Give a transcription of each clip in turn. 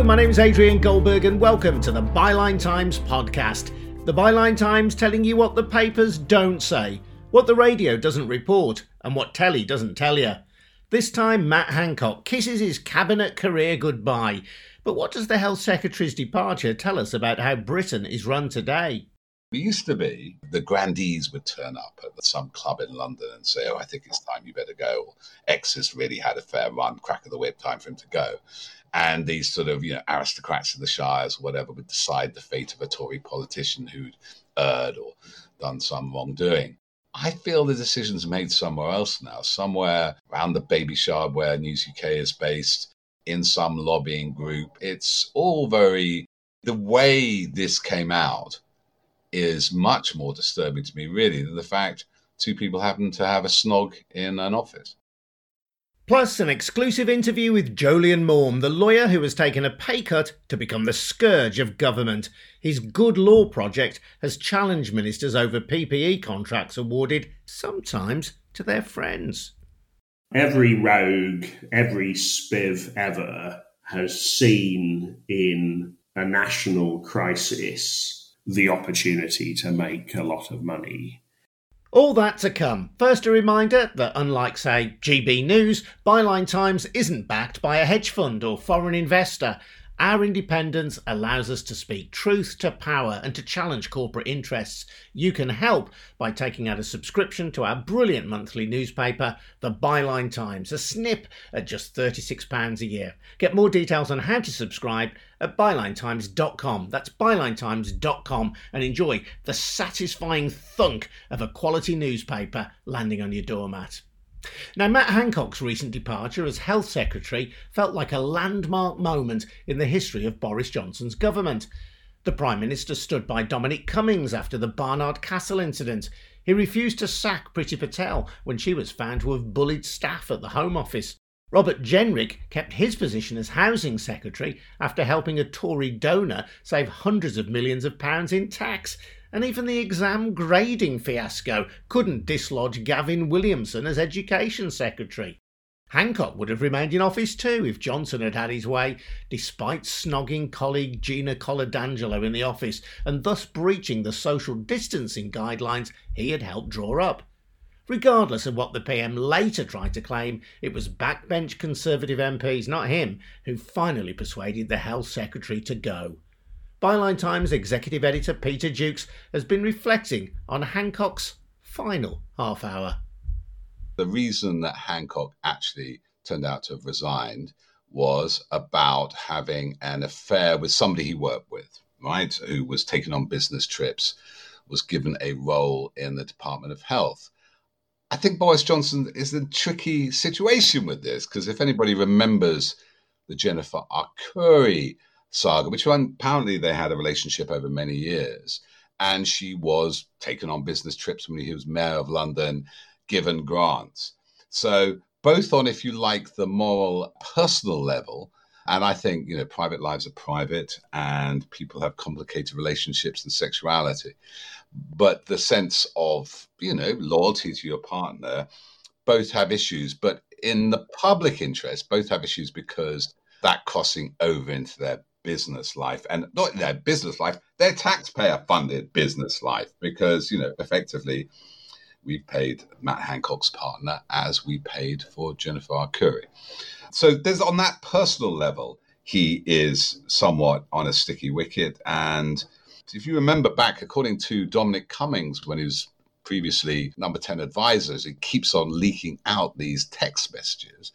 Hello, my name is Adrian Goldberg and welcome to the Byline Times podcast. The Byline Times telling you what the papers don't say, what the radio doesn't report and what telly doesn't tell you. This time Matt Hancock kisses his cabinet career goodbye. But what does the Health Secretary's departure tell us about how Britain is run today? We used to be, the grandees would turn up at some club in London and say, oh, I think it's time you better go. Or, X has really had a fair run, crack of the whip, time for him to go. And these sort of, aristocrats in the shires or whatever would decide the fate of a Tory politician who'd erred or done some wrongdoing. I feel the decision's made somewhere else now, somewhere around the baby shower where News UK is based, in some lobbying group. It's all very... The way this came out is much more disturbing to me, really, than the fact two people happen to have a snog in an office. Plus, an exclusive interview with Jolyon Maugham, the lawyer who has taken a pay cut to become the scourge of government. His Good Law Project has challenged ministers over PPE contracts awarded, sometimes, to their friends. Every rogue, every spiv ever has seen in a national crisis the opportunity to make a lot of money. All that to come. First, a reminder that unlike, say, GB News, Byline Times isn't backed by a hedge fund or foreign investor. Our independence allows us to speak truth to power and to challenge corporate interests. You can help by taking out a subscription to our brilliant monthly newspaper, the Byline Times, a snip at just £36 a year. Get more details on how to subscribe at bylinetimes.com. That's bylinetimes.com, and enjoy the satisfying thunk of a quality newspaper landing on your doormat. Now, Matt Hancock's recent departure as Health Secretary felt like a landmark moment in the history of Boris Johnson's government. The Prime Minister stood by Dominic Cummings after the Barnard Castle incident. He refused to sack Priti Patel when she was found to have bullied staff at the Home Office. Robert Jenrick kept his position as Housing Secretary after helping a Tory donor save hundreds of millions of pounds in tax. And even the exam grading fiasco couldn't dislodge Gavin Williamson as Education Secretary. Hancock would have remained in office too if Johnson had had his way, despite snogging colleague Gina Colodangelo in the office and thus breaching the social distancing guidelines he had helped draw up. Regardless of what the PM later tried to claim, it was backbench Conservative MPs, not him, who finally persuaded the Health Secretary to go. Byline Times executive editor Peter Dukes has been reflecting on Hancock's final half hour. The reason that Hancock actually turned out to have resigned was about having an affair with somebody he worked with, right, who was taken on business trips, was given a role in the Department of Health. I think Boris Johnson is in a tricky situation with this, because if anybody remembers the Jennifer Arcuri saga, which one, apparently they had a relationship over many years, and she was taken on business trips when he was mayor of London, given grants. So both on, if you like, the moral personal level, and I think, private lives are private and people have complicated relationships and sexuality, but the sense of, loyalty to your partner, both have issues, but in the public interest, both have issues because that crossing over into their business life, and not their business life, their taxpayer-funded business life, because, effectively, we paid Matt Hancock's partner as we paid for Jennifer Arcuri. So there's, on that personal level, he is somewhat on a sticky wicket. And if you remember back, according to Dominic Cummings, when he was previously number 10 advisor, he keeps on leaking out these text messages.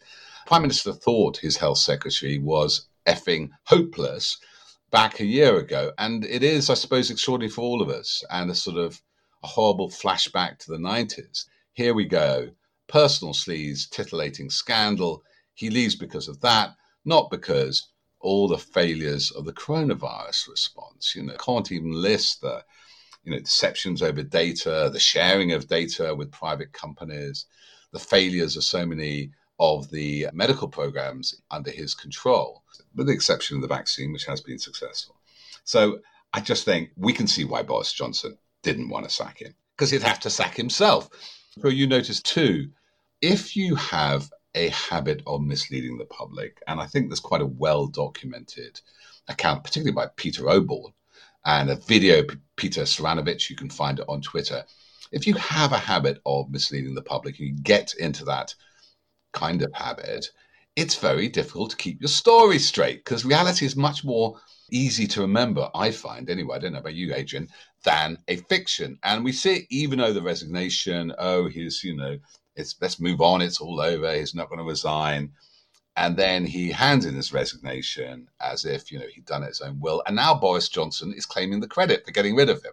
Prime Minister thought his Health Secretary was effing hopeless back a year ago. And it is, I suppose, extraordinary for all of us, and a sort of a horrible flashback to the 90s. Here we go. Personal sleaze, titillating scandal. He leaves because of that, not because all the failures of the coronavirus response. Can't even list the, deceptions over data, the sharing of data with private companies, the failures of so many of the medical programs under his control, with the exception of the vaccine, which has been successful. So I just think we can see why Boris Johnson didn't want to sack him, because he'd have to sack himself. So you notice too, if you have a habit of misleading the public. And I think there's quite a well-documented account, particularly by Peter Oborne, and a video, Peter Saranovich, you can find it on Twitter. If you have a habit of misleading the public, you get into that kind of habit, it's very difficult to keep your story straight because reality is much more easy to remember, I find, anyway, I don't know about you, Adrian, than a fiction. And we see it, even though the resignation, oh, he's, you know, it's let's move on, it's all over, he's not going to resign. And then he hands in his resignation as if, you know, he'd done it his own will. And now Boris Johnson is claiming the credit for getting rid of him.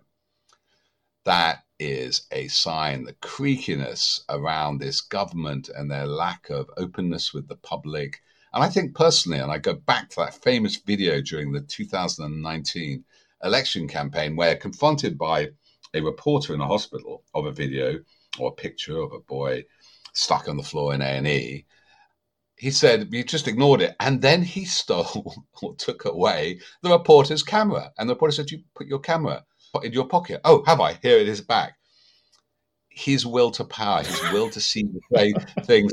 That is a sign, the creakiness around this government and their lack of openness with the public. And I think personally, and I go back to that famous video during the 2019 election campaign where confronted by a reporter in a hospital of a video or a picture of a boy stuck on the floor in A&E, he said, you just ignored it. And then he stole or took away the reporter's camera. And the reporter said, you put your camera in your pocket. Oh, have I? Here it is back. His will to power, his will to see the things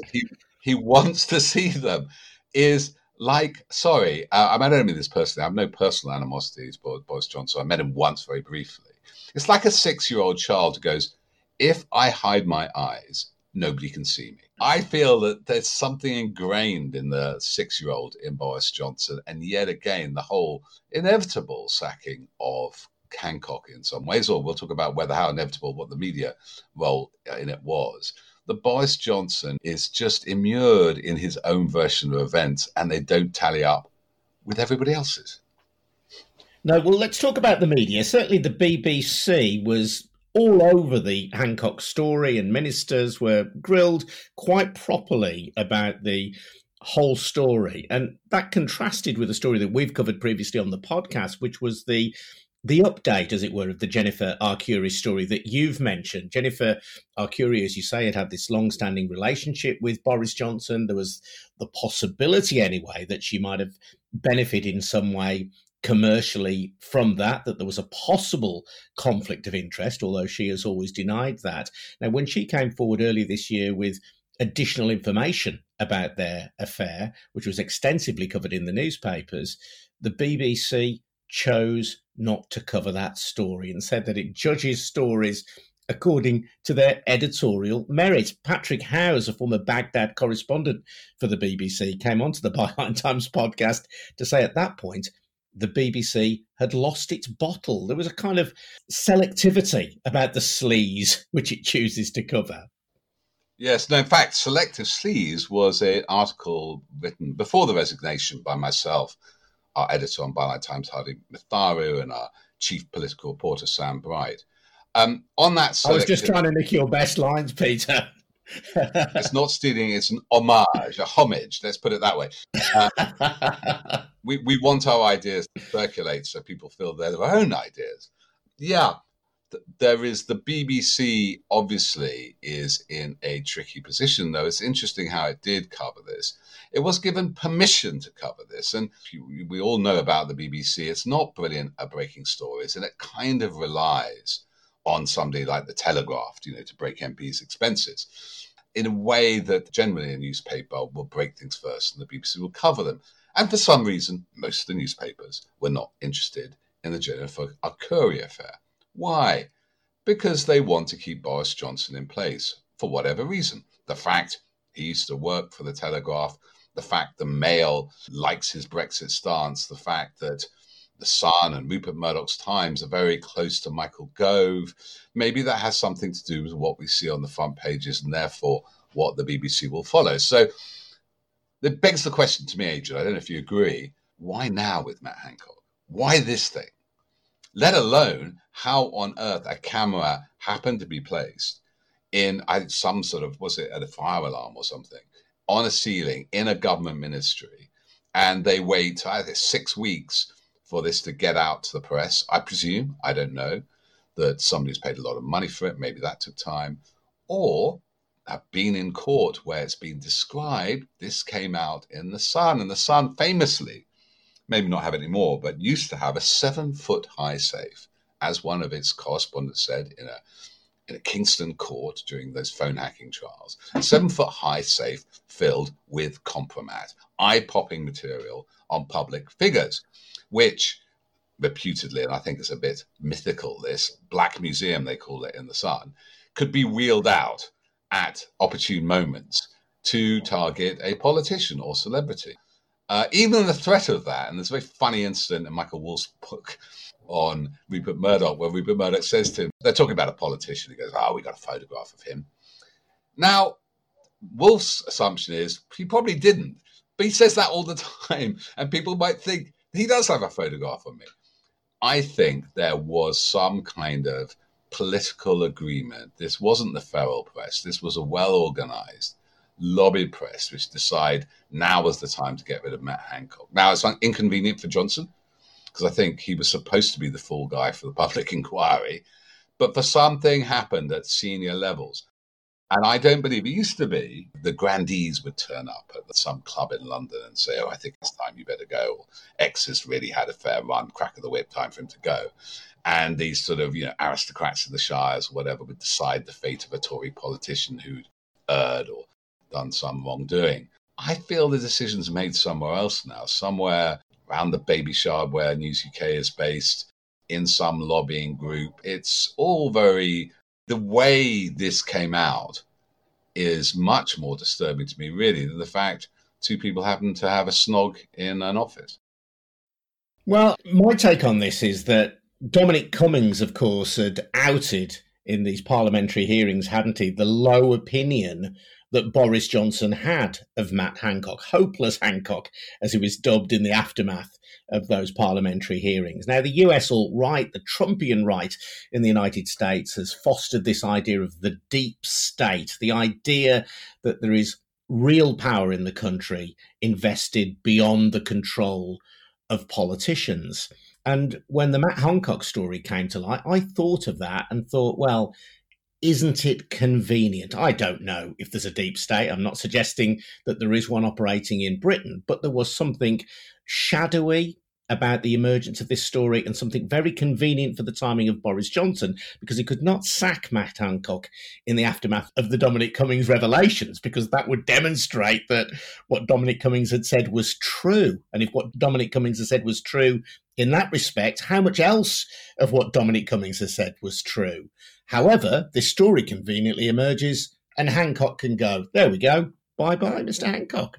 he wants to see them is like, sorry, I don't mean this personally. I have no personal animosity towards Boris Johnson. I met him once very briefly. It's like a 6-year-old child who goes, if I hide my eyes, nobody can see me. I feel that there's something ingrained in the 6-year-old in Boris Johnson. And yet again, the whole inevitable sacking of Hancock in some ways, or we'll talk about whether how inevitable what the media role in it was. The Boris Johnson is just immured in his own version of events, and they don't tally up with everybody else's. No, well, let's talk about the media. Certainly the BBC was all over the Hancock story, and ministers were grilled quite properly about the whole story. And that contrasted with a story that we've covered previously on the podcast, which was the update, as it were, of the Jennifer Arcuri story that you've mentioned. Jennifer Arcuri, as you say, had this long-standing relationship with Boris Johnson. There was the possibility, anyway, that she might have benefited in some way commercially from that, that there was a possible conflict of interest, although she has always denied that. Now, when she came forward earlier this year with additional information about their affair, which was extensively covered in the newspapers, the BBC chose not to cover that story and said that it judges stories according to their editorial merits. Patrick Hayes, a former Baghdad correspondent for the BBC, came onto the Byline Times podcast to say at that point the BBC had lost its bottle. There was a kind of selectivity about the sleaze which it chooses to cover. Yes, no, in fact, selective sleaze was an article written before the resignation by myself, our editor on Byline Times, Hardy Matharu, and our chief political reporter, Sam Bright. On that side, I was just trying to nick your best lines, Peter. It's not stealing, it's an homage, a homage, let's put it that way. We want our ideas to circulate so people feel they're their own ideas. Yeah, there is the BBC obviously is in a tricky position, though. It's interesting how it did cover this. It was given permission to cover this. And we all know about the BBC. It's not brilliant at breaking stories. And it kind of relies on somebody like the Telegraph, you know, to break MPs' expenses in a way that generally a newspaper will break things first and the BBC will cover them. And for some reason, most of the newspapers were not interested in the Jennifer Arcuri affair. Why? Because they want to keep Boris Johnson in place for whatever reason. The fact he used to work for the Telegraph, the fact the Mail likes his Brexit stance, the fact that the Sun and Rupert Murdoch's Times are very close to Michael Gove, maybe that has something to do with what we see on the front pages and therefore what the BBC will follow. So it begs the question to me, Adrian, I don't know if you agree, why now with Matt Hancock? Why this thing? Let alone how on earth a camera happened to be placed in some sort of, was it a fire alarm or something, on a ceiling in a government ministry, and they wait, I think, 6 weeks for this to get out to the press. I presume, I don't know, that somebody's paid a lot of money for it. Maybe that took time. Or have been in court where it's been described. This came out in the Sun, and the Sun famously, maybe not have it anymore, but used to have a 7-foot high safe, as one of its correspondents said in a in a Kingston court during those phone hacking trials. 7-foot-high safe filled with compromat, eye-popping material on public figures, which reputedly, and I think it's a bit mythical, this Black Museum, they call it in the Sun, could be wheeled out at opportune moments to target a politician or celebrity. Even the threat of that, and there's a very funny incident in Michael Wolff's book on Rupert Murdoch, where Rupert Murdoch says to him, they're talking about a politician, he goes, oh, we got a photograph of him. Now, Wolff's assumption is he probably didn't, but he says that all the time, and people might think he does have a photograph of me. I think there was some kind of political agreement. This wasn't the feral press. This was a well-organized lobby press, which decide now was the time to get rid of Matt Hancock. Now, it's inconvenient for Johnson, because I think he was supposed to be the fall guy for the public inquiry, but for something happened at senior levels. And I don't believe it used to be the grandees would turn up at some club in London and say, oh, I think it's time you better go. Or, X has really had a fair run, crack of the whip, time for him to go. And these sort of, aristocrats of the shires or whatever would decide the fate of a Tory politician who'd erred or done some wrongdoing. I feel the decision's made somewhere else now, somewhere around the baby shard where News UK is based, in some lobbying group. It's all very... The way this came out is much more disturbing to me, really, than the fact two people happen to have a snog in an office. Well, my take on this is that Dominic Cummings, of course, had outed in these parliamentary hearings, hadn't he, the low opinion that Boris Johnson had of Matt Hancock, hopeless Hancock, as he was dubbed in the aftermath of those parliamentary hearings. Now, the US alt-right, the Trumpian right in the United States, has fostered this idea of the deep state, the idea that there is real power in the country invested beyond the control of politicians. And when the Matt Hancock story came to light, I thought of that and thought, well, isn't it convenient? I don't know if there's a deep state. I'm not suggesting that there is one operating in Britain, but there was something shadowy about the emergence of this story and something very convenient for the timing of Boris Johnson, because he could not sack Matt Hancock in the aftermath of the Dominic Cummings revelations, because that would demonstrate that what Dominic Cummings had said was true. And if what Dominic Cummings had said was true in that respect, how much else of what Dominic Cummings has said was true? However, this story conveniently emerges and Hancock can go, there we go, bye-bye, Mr. Hancock.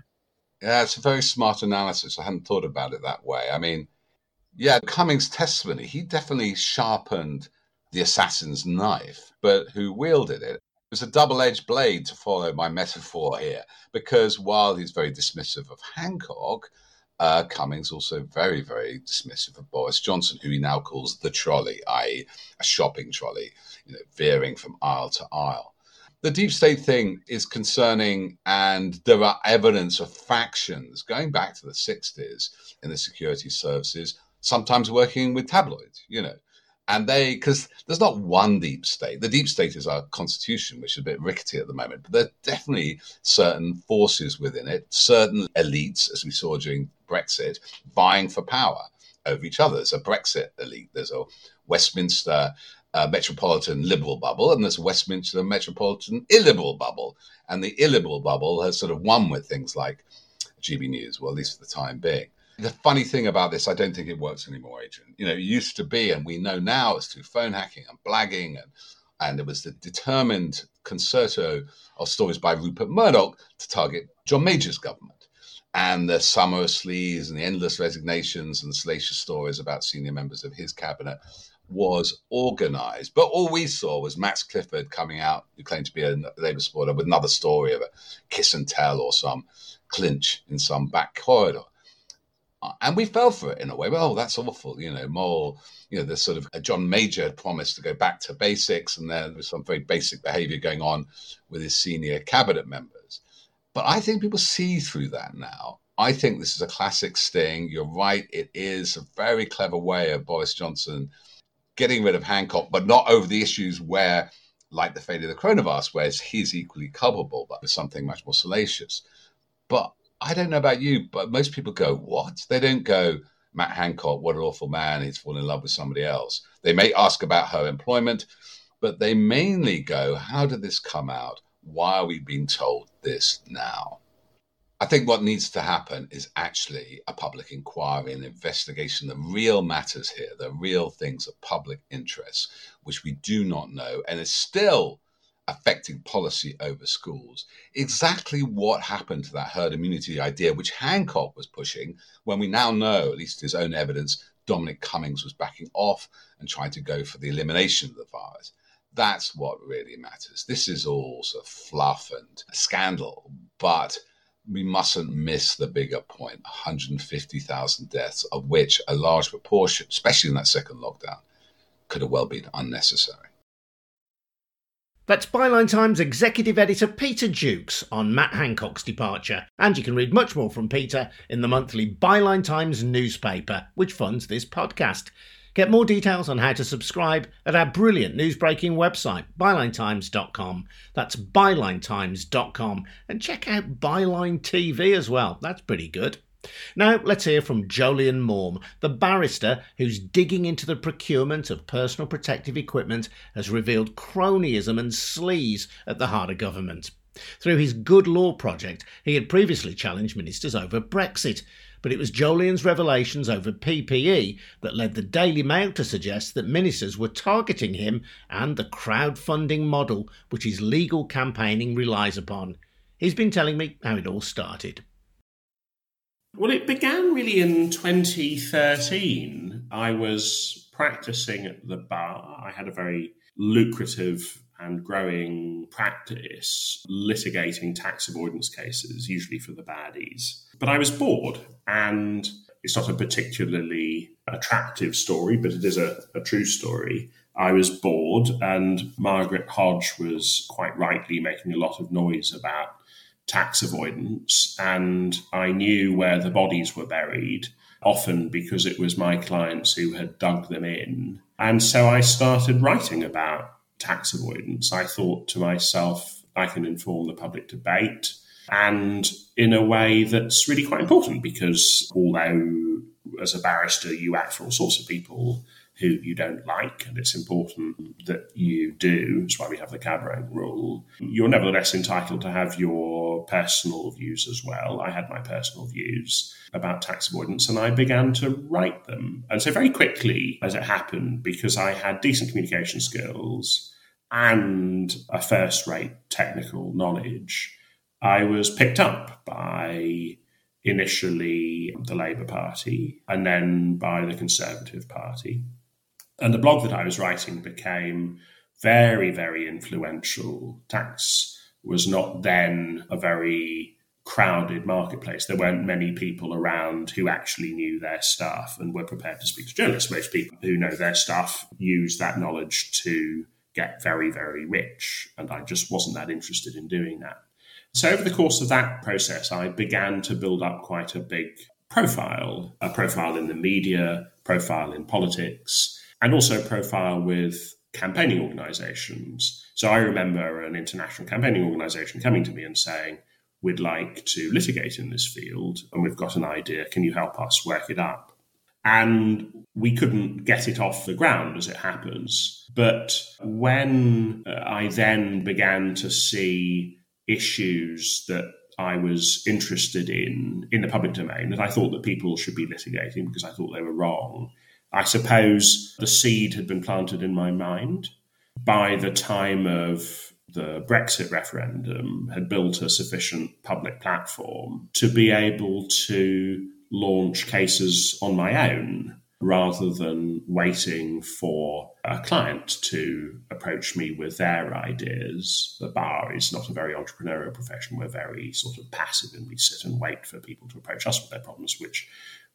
Yeah, it's a very smart analysis. I hadn't thought about it that way. I mean, yeah, Cummings' testimony, he definitely sharpened the assassin's knife, but who wielded it? It was a double-edged blade, to follow my metaphor here, because while he's very dismissive of Hancock, Cummings also very, very dismissive of Boris Johnson, who he now calls the trolley, i.e. a shopping trolley, veering from aisle to aisle. The deep state thing is concerning, and there are evidence of factions going back to the 60s in the security services, sometimes working with tabloids, And because there's not one deep state. The deep state is our constitution, which is a bit rickety at the moment, but there are definitely certain forces within it, certain elites, as we saw during Brexit, vying for power over each other. There's a Brexit elite, there's a Westminster metropolitan liberal bubble, and there's Westminster metropolitan illiberal bubble, and the illiberal bubble has sort of won with things like GB News, well, at least for the time being. The funny thing about this, I don't think it works anymore, Adrian. It used to be, and we know now it's through phone hacking and blagging, and it was the determined concerto of stories by Rupert Murdoch to target John Major's government, and the summer sleaze and the endless resignations and the salacious stories about senior members of his cabinet was organised. But all we saw was Max Clifford coming out, who claimed to be a Labour supporter, with another story of a kiss and tell or some clinch in some back corridor. And we fell for it in a way. Well, that's awful, moral, there's sort of a John Major promise to go back to basics, and there was some very basic behaviour going on with his senior cabinet members. But I think people see through that now. I think this is a classic sting. You're right, it is a very clever way of Boris Johnson getting rid of Hancock, but not over the issues where, like the fate of the coronavirus, where he's equally culpable, but with something much more salacious. But I don't know about you, but most people go, what? They don't go, Matt Hancock, what an awful man, he's fallen in love with somebody else. They may ask about her employment, But they mainly go, how did this come out? Why are we being told this now? I think what needs to happen is actually a public inquiry and investigation. The real matters here, the real things of public interest, which we do not know, and is still affecting policy over schools. Exactly what happened to that herd immunity idea, which Hancock was pushing, when we now know, at least his own evidence, Dominic Cummings was backing off and trying to go for the elimination of the virus. That's what really matters. This is all sort of fluff and scandal, but we mustn't miss the bigger point, 150,000 deaths, of which a large proportion, especially in that second lockdown, could have well been unnecessary. That's Byline Times executive editor Peter Dukes on Matt Hancock's departure. And you can read much more from Peter in the monthly Byline Times newspaper, which funds this podcast. Get more details on how to subscribe at our brilliant news-breaking website, bylinetimes.com. That's bylinetimes.com. And check out Byline TV as well. That's pretty good. Now, let's hear from Jolyon Maugham, the barrister who's digging into the procurement of personal protective equipment has revealed cronyism and sleaze at the heart of government. Through his Good Law Project, he had previously challenged ministers over Brexit, but it was Jolyon's revelations over PPE that led the Daily Mail to suggest that ministers were targeting him and the crowdfunding model which his legal campaigning relies upon. He's been telling me how it all started. Well, it began really in 2013. I was practicing at the bar. I had a very lucrative and growing practice litigating tax avoidance cases, usually for the baddies. But I was bored, and it's not a particularly attractive story, but it is a true story. I was bored, and Margaret Hodge was quite rightly making a lot of noise about tax avoidance, and I knew where the bodies were buried, often because it was my clients who had dug them in. And so I started writing about tax avoidance. I thought to myself, I can inform the public debate, and in a way that's really quite important, because although as a barrister you act for all sorts of people who you don't like, and it's important that you do. That's why we have the cadrank rule. You're nevertheless entitled to have your personal views as well. I had my personal views about tax avoidance, and I began to write them. And so very quickly, as it happened, because I had decent communication skills and a first-rate technical knowledge, I was picked up by initially the Labour Party and then by the Conservative Party. And the blog that I was writing became very, very influential. Tax was not then a very crowded marketplace. There weren't many people around who actually knew their stuff and were prepared to speak to journalists. Most people who know their stuff use that knowledge to get very, very rich. And I just wasn't that interested in doing that. So over the course of that process, I began to build up quite a big profile, a profile in the media, profile in politics, and also a profile with campaigning organisations. So I remember an international campaigning organisation coming to me and saying, we'd like to litigate in this field, and we've got an idea. Can you help us work it up? And we couldn't get it off the ground, as it happens. But when I then began to see issues that I was interested in the public domain, that I thought that people should be litigating because I thought they were wrong, I suppose the seed had been planted in my mind. By the time of the Brexit referendum, had built a sufficient public platform to be able to launch cases on my own rather than waiting for a client to approach me with their ideas. The bar is not a very entrepreneurial profession. We're very sort of passive, and we sit and wait for people to approach us with their problems, which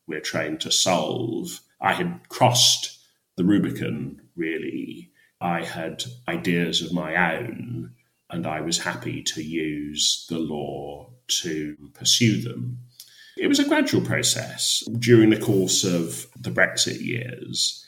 we're trained to solve. I had crossed the Rubicon, really. I had ideas of my own, and I was happy to use the law to pursue them. It was a gradual process. During the course of the Brexit years,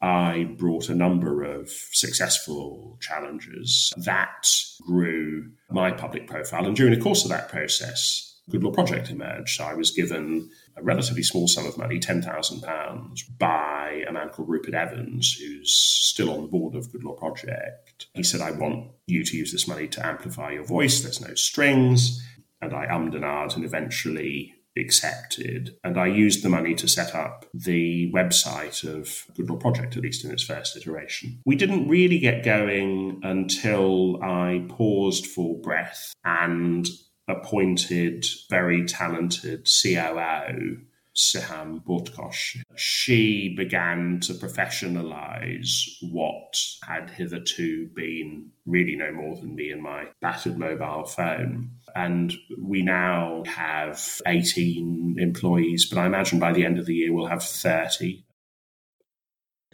I brought a number of successful challenges. That grew my public profile. And during the course of that process, Good Law Project emerged. So I was given a relatively small sum of money, £10,000, by a man called Rupert Evans, who's still on the board of Good Law Project. He said, I want you to use this money to amplify your voice. There's no strings. And I and ahed and eventually accepted. And I used the money to set up the website of Good Law Project, at least in its first iteration. We didn't really get going until I paused for breath and appointed very talented COO, Siham Bortkosh. She began to professionalise what had hitherto been really no more than me and my battered mobile phone. And we now have 18 employees, but I imagine by the end of the year we'll have 30.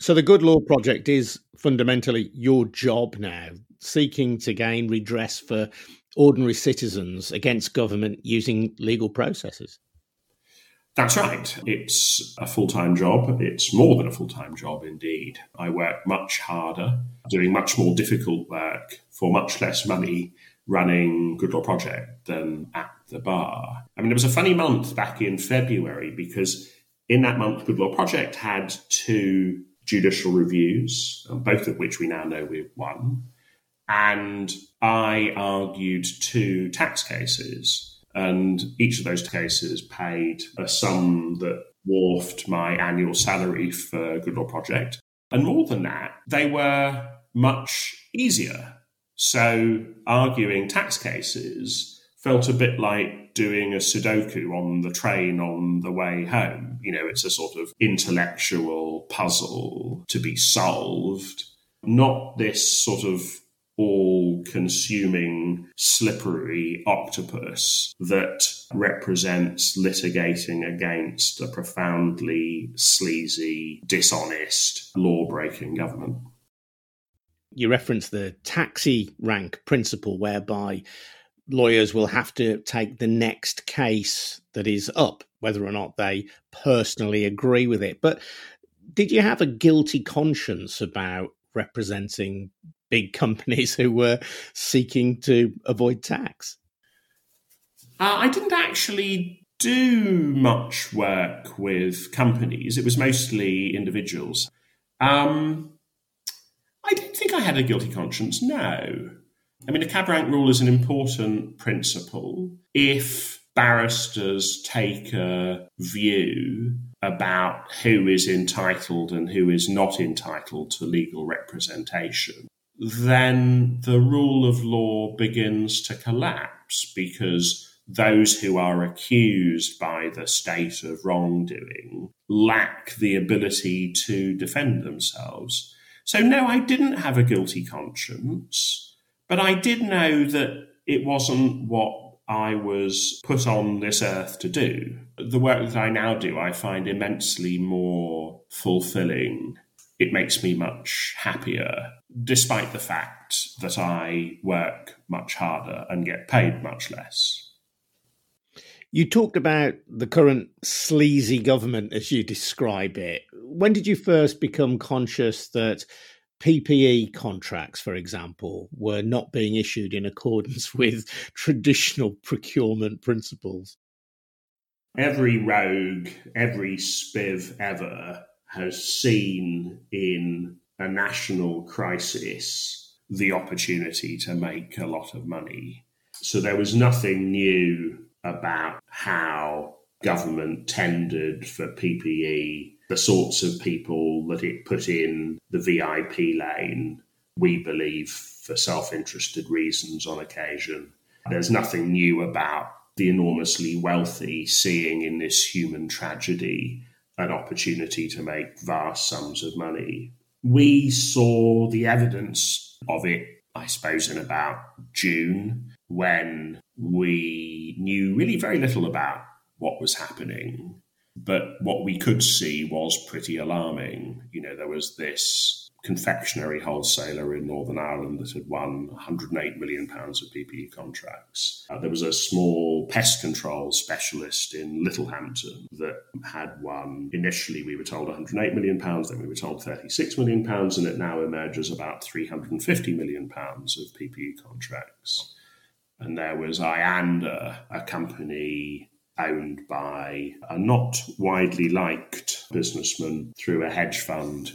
So the Good Law Project is fundamentally your job now, seeking to gain redress for ordinary citizens against government using legal processes. That's right. It's a full-time job. It's more than a full-time job, indeed. I work much harder, doing much more difficult work for much less money running Good Law Project than at the bar. I mean, it was a funny month back in February because in that month, Good Law Project had two judicial reviews, both of which we now know we've won. And I argued two tax cases. And each of those cases paid a sum that dwarfed my annual salary for Good Law Project. And more than that, they were much easier. So arguing tax cases felt a bit like doing a Sudoku on the train on the way home. You know, it's a sort of intellectual puzzle to be solved, not this sort of all-consuming, slippery octopus that represents litigating against a profoundly sleazy, dishonest, law-breaking government. You reference the taxi rank principle, whereby lawyers will have to take the next case that is up, whether or not they personally agree with it. But did you have a guilty conscience about representing big companies who were seeking to avoid tax? I didn't actually do much work with companies. It was mostly individuals. I don't think I had a guilty conscience, no. I mean, the cab rank rule is an important principle. If barristers take a view about who is entitled and who is not entitled to legal representation, then the rule of law begins to collapse because those who are accused by the state of wrongdoing lack the ability to defend themselves. So no, I didn't have a guilty conscience, but I did know that it wasn't what I was put on this earth to do. The work that I now do, I find immensely more fulfilling. It makes me much happier, despite the fact that I work much harder and get paid much less. You talked about the current sleazy government as you describe it. When did you first become conscious that PPE contracts, for example, were not being issued in accordance with traditional procurement principles? Every rogue, every spiv ever has seen in a national crisis the opportunity to make a lot of money. So there was nothing new about how government tendered for PPE, the sorts of people that it put in the VIP lane, we believe for self-interested reasons on occasion. There's nothing new about the enormously wealthy seeing in this human tragedy an opportunity to make vast sums of money. We saw the evidence of it, I suppose, in about June, when we knew really very little about what was happening. But what we could see was pretty alarming. You know, there was this confectionery wholesaler in Northern Ireland that had won £108 million of PPE contracts. There was a small pest control specialist in Littlehampton that had won, initially we were told £108 million, then we were told £36 million, and it now emerges about £350 million of PPE contracts. And there was Ianda, a company owned by a not widely liked businessman through a hedge fund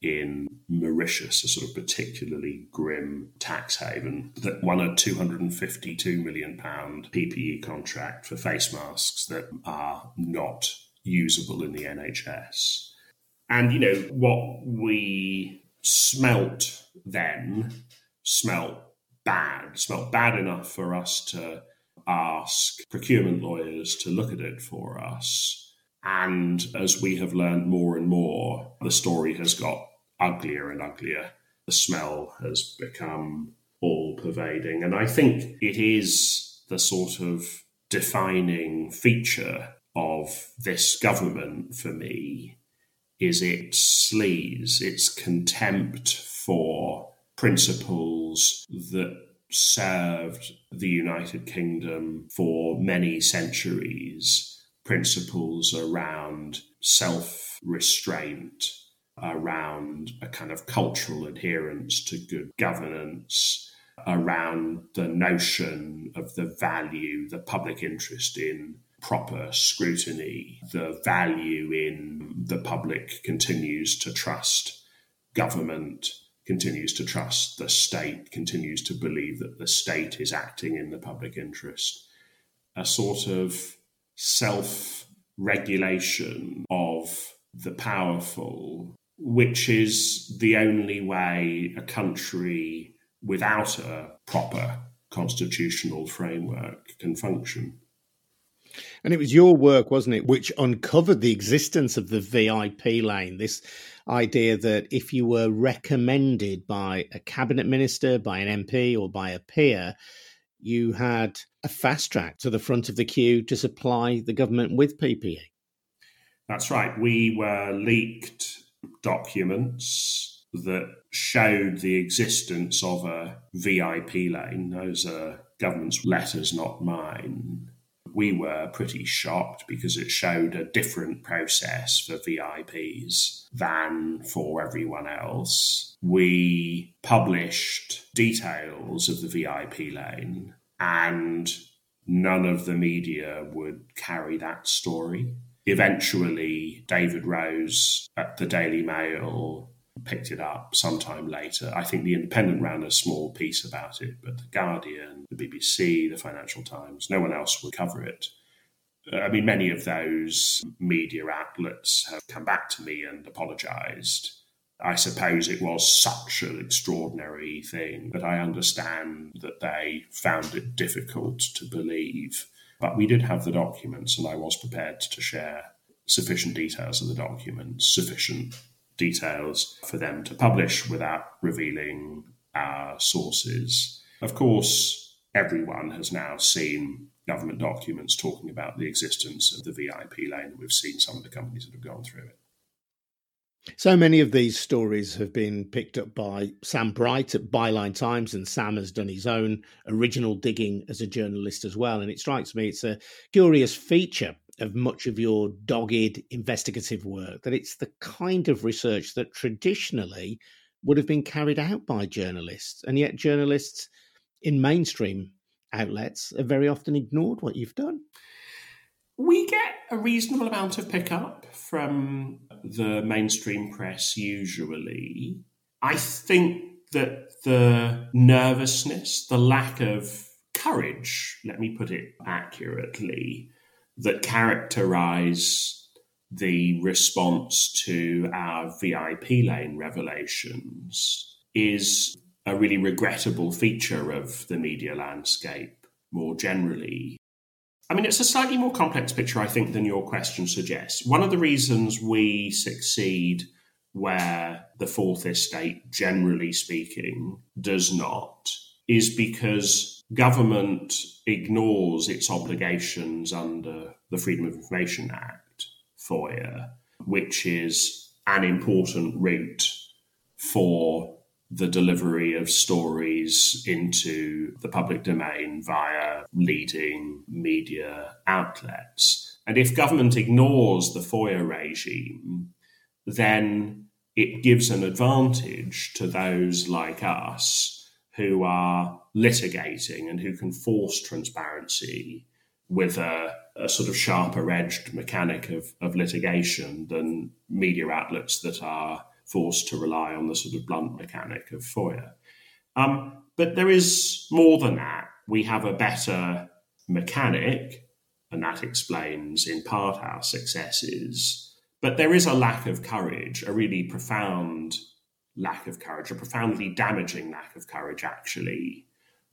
in Mauritius, a sort of particularly grim tax haven, that won a £252 million PPE contract for face masks that are not usable in the NHS. And, you know, what we smelt then smelt bad enough for us to ask procurement lawyers to look at it for us. And as we have learned more and more, the story has got uglier and uglier. The smell has become all-pervading. And I think it is the sort of defining feature of this government for me, is its sleaze, its contempt for principles that served the United Kingdom for many centuries, principles around self-restraint, around a kind of cultural adherence to good governance, around the notion of the value, the public interest in proper scrutiny, the value in the public continues to trust government, continues to trust the state, continues to believe that the state is acting in the public interest. A sort of self-regulation of the powerful, which is the only way a country without a proper constitutional framework can function. And it was your work, wasn't it, which uncovered the existence of the VIP lane, this idea that if you were recommended by a cabinet minister, by an MP or by a peer, you had a fast track to the front of the queue to supply the government with PPE. That's right. We were leaked documents that showed the existence of a VIP lane. Those are government's letters, not mine. We were pretty shocked because it showed a different process for VIPs than for everyone else. We published details of the VIP lane, and none of the media would carry that story. Eventually, David Rose at the Daily Mail picked it up sometime later. I think The Independent ran a small piece about it, but The Guardian, the BBC, the Financial Times, no one else would cover it. I mean, many of those media outlets have come back to me and apologised. I suppose it was such an extraordinary thing that I understand that they found it difficult to believe. But we did have the documents, and I was prepared to share sufficient details of the documents, sufficient details for them to publish without revealing our sources. Of course, everyone has now seen government documents talking about the existence of the VIP lane. We've seen some of the companies that have gone through it. So many of these stories have been picked up by Sam Bright at Byline Times, and Sam has done his own original digging as a journalist as well. And it strikes me it's a curious feature of much of your dogged investigative work, that it's the kind of research that traditionally would have been carried out by journalists. And yet journalists in mainstream outlets have very often ignored what you've done. We get a reasonable amount of pickup from the mainstream press usually. I think that the nervousness, the lack of courage, let me put it accurately, that characterise the response to our VIP lane revelations is a really regrettable feature of the media landscape more generally. I mean, it's a slightly more complex picture, I think, than your question suggests. One of the reasons we succeed where the Fourth Estate, generally speaking, does not is because government ignores its obligations under the Freedom of Information Act, FOIA, which is an important route for the delivery of stories into the public domain via leading media outlets. And if government ignores the FOIA regime, then it gives an advantage to those like us who are litigating and who can force transparency with a sort of sharper-edged mechanic of litigation than media outlets that are forced to rely on the sort of blunt mechanic of FOIA. But there is more than that. We have a better mechanic, and that explains in part our successes. But there is a lack of courage, a really profound lack of courage, a profoundly damaging lack of courage, actually,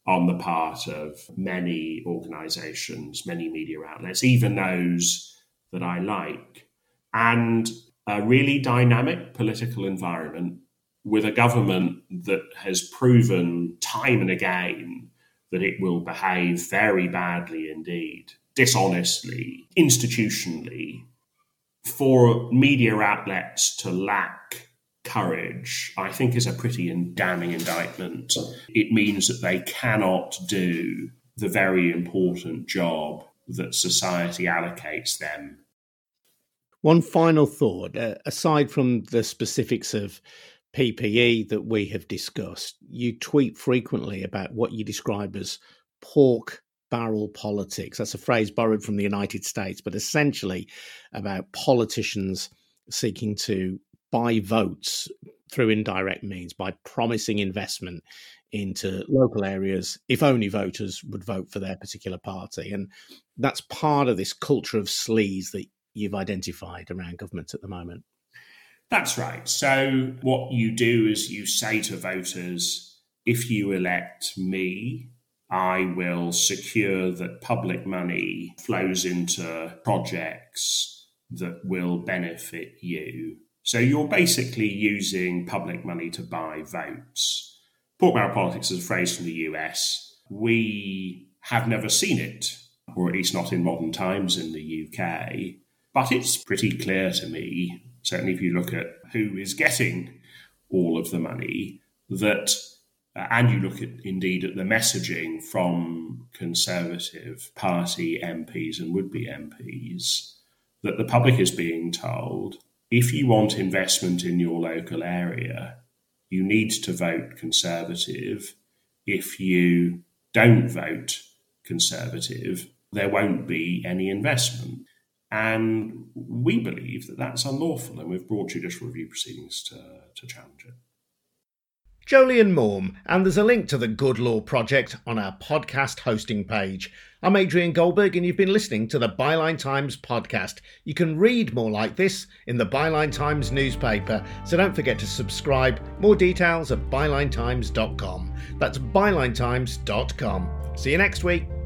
on the part of many organisations, many media outlets, even those that I like, and a really dynamic political environment with a government that has proven time and again that it will behave very badly indeed, dishonestly, institutionally. For media outlets to lack courage, I think, is a pretty damning indictment. It means that they cannot do the very important job that society allocates them. One final thought, aside from the specifics of PPE that we have discussed, you tweet frequently about what you describe as pork barrel politics. That's a phrase borrowed from the United States, but essentially about politicians seeking to buy votes through indirect means by promising investment into local areas if only voters would vote for their particular party. And that's part of this culture of sleaze that you've identified around government at the moment. That's right. So what you do is you say to voters, if you elect me, I will secure that public money flows into projects that will benefit you. So you're basically using public money to buy votes. Pork barrel politics is a phrase from the US. We have never seen it, or at least not in modern times in the UK. But it's pretty clear to me, certainly if you look at who is getting all of the money, that, and you look at indeed at the messaging from Conservative Party MPs and would-be MPs, that the public is being told, if you want investment in your local area, you need to vote Conservative. If you don't vote Conservative, there won't be any investment. And we believe that that's unlawful, and we've brought judicial review proceedings to challenge it. Jolyon Maugham, and there's a link to the Good Law Project on our podcast hosting page. I'm Adrian Goldberg, and you've been listening to the Byline Times podcast. You can read more like this in the Byline Times newspaper, so don't forget to subscribe. More details at bylinetimes.com. That's bylinetimes.com. See you next week.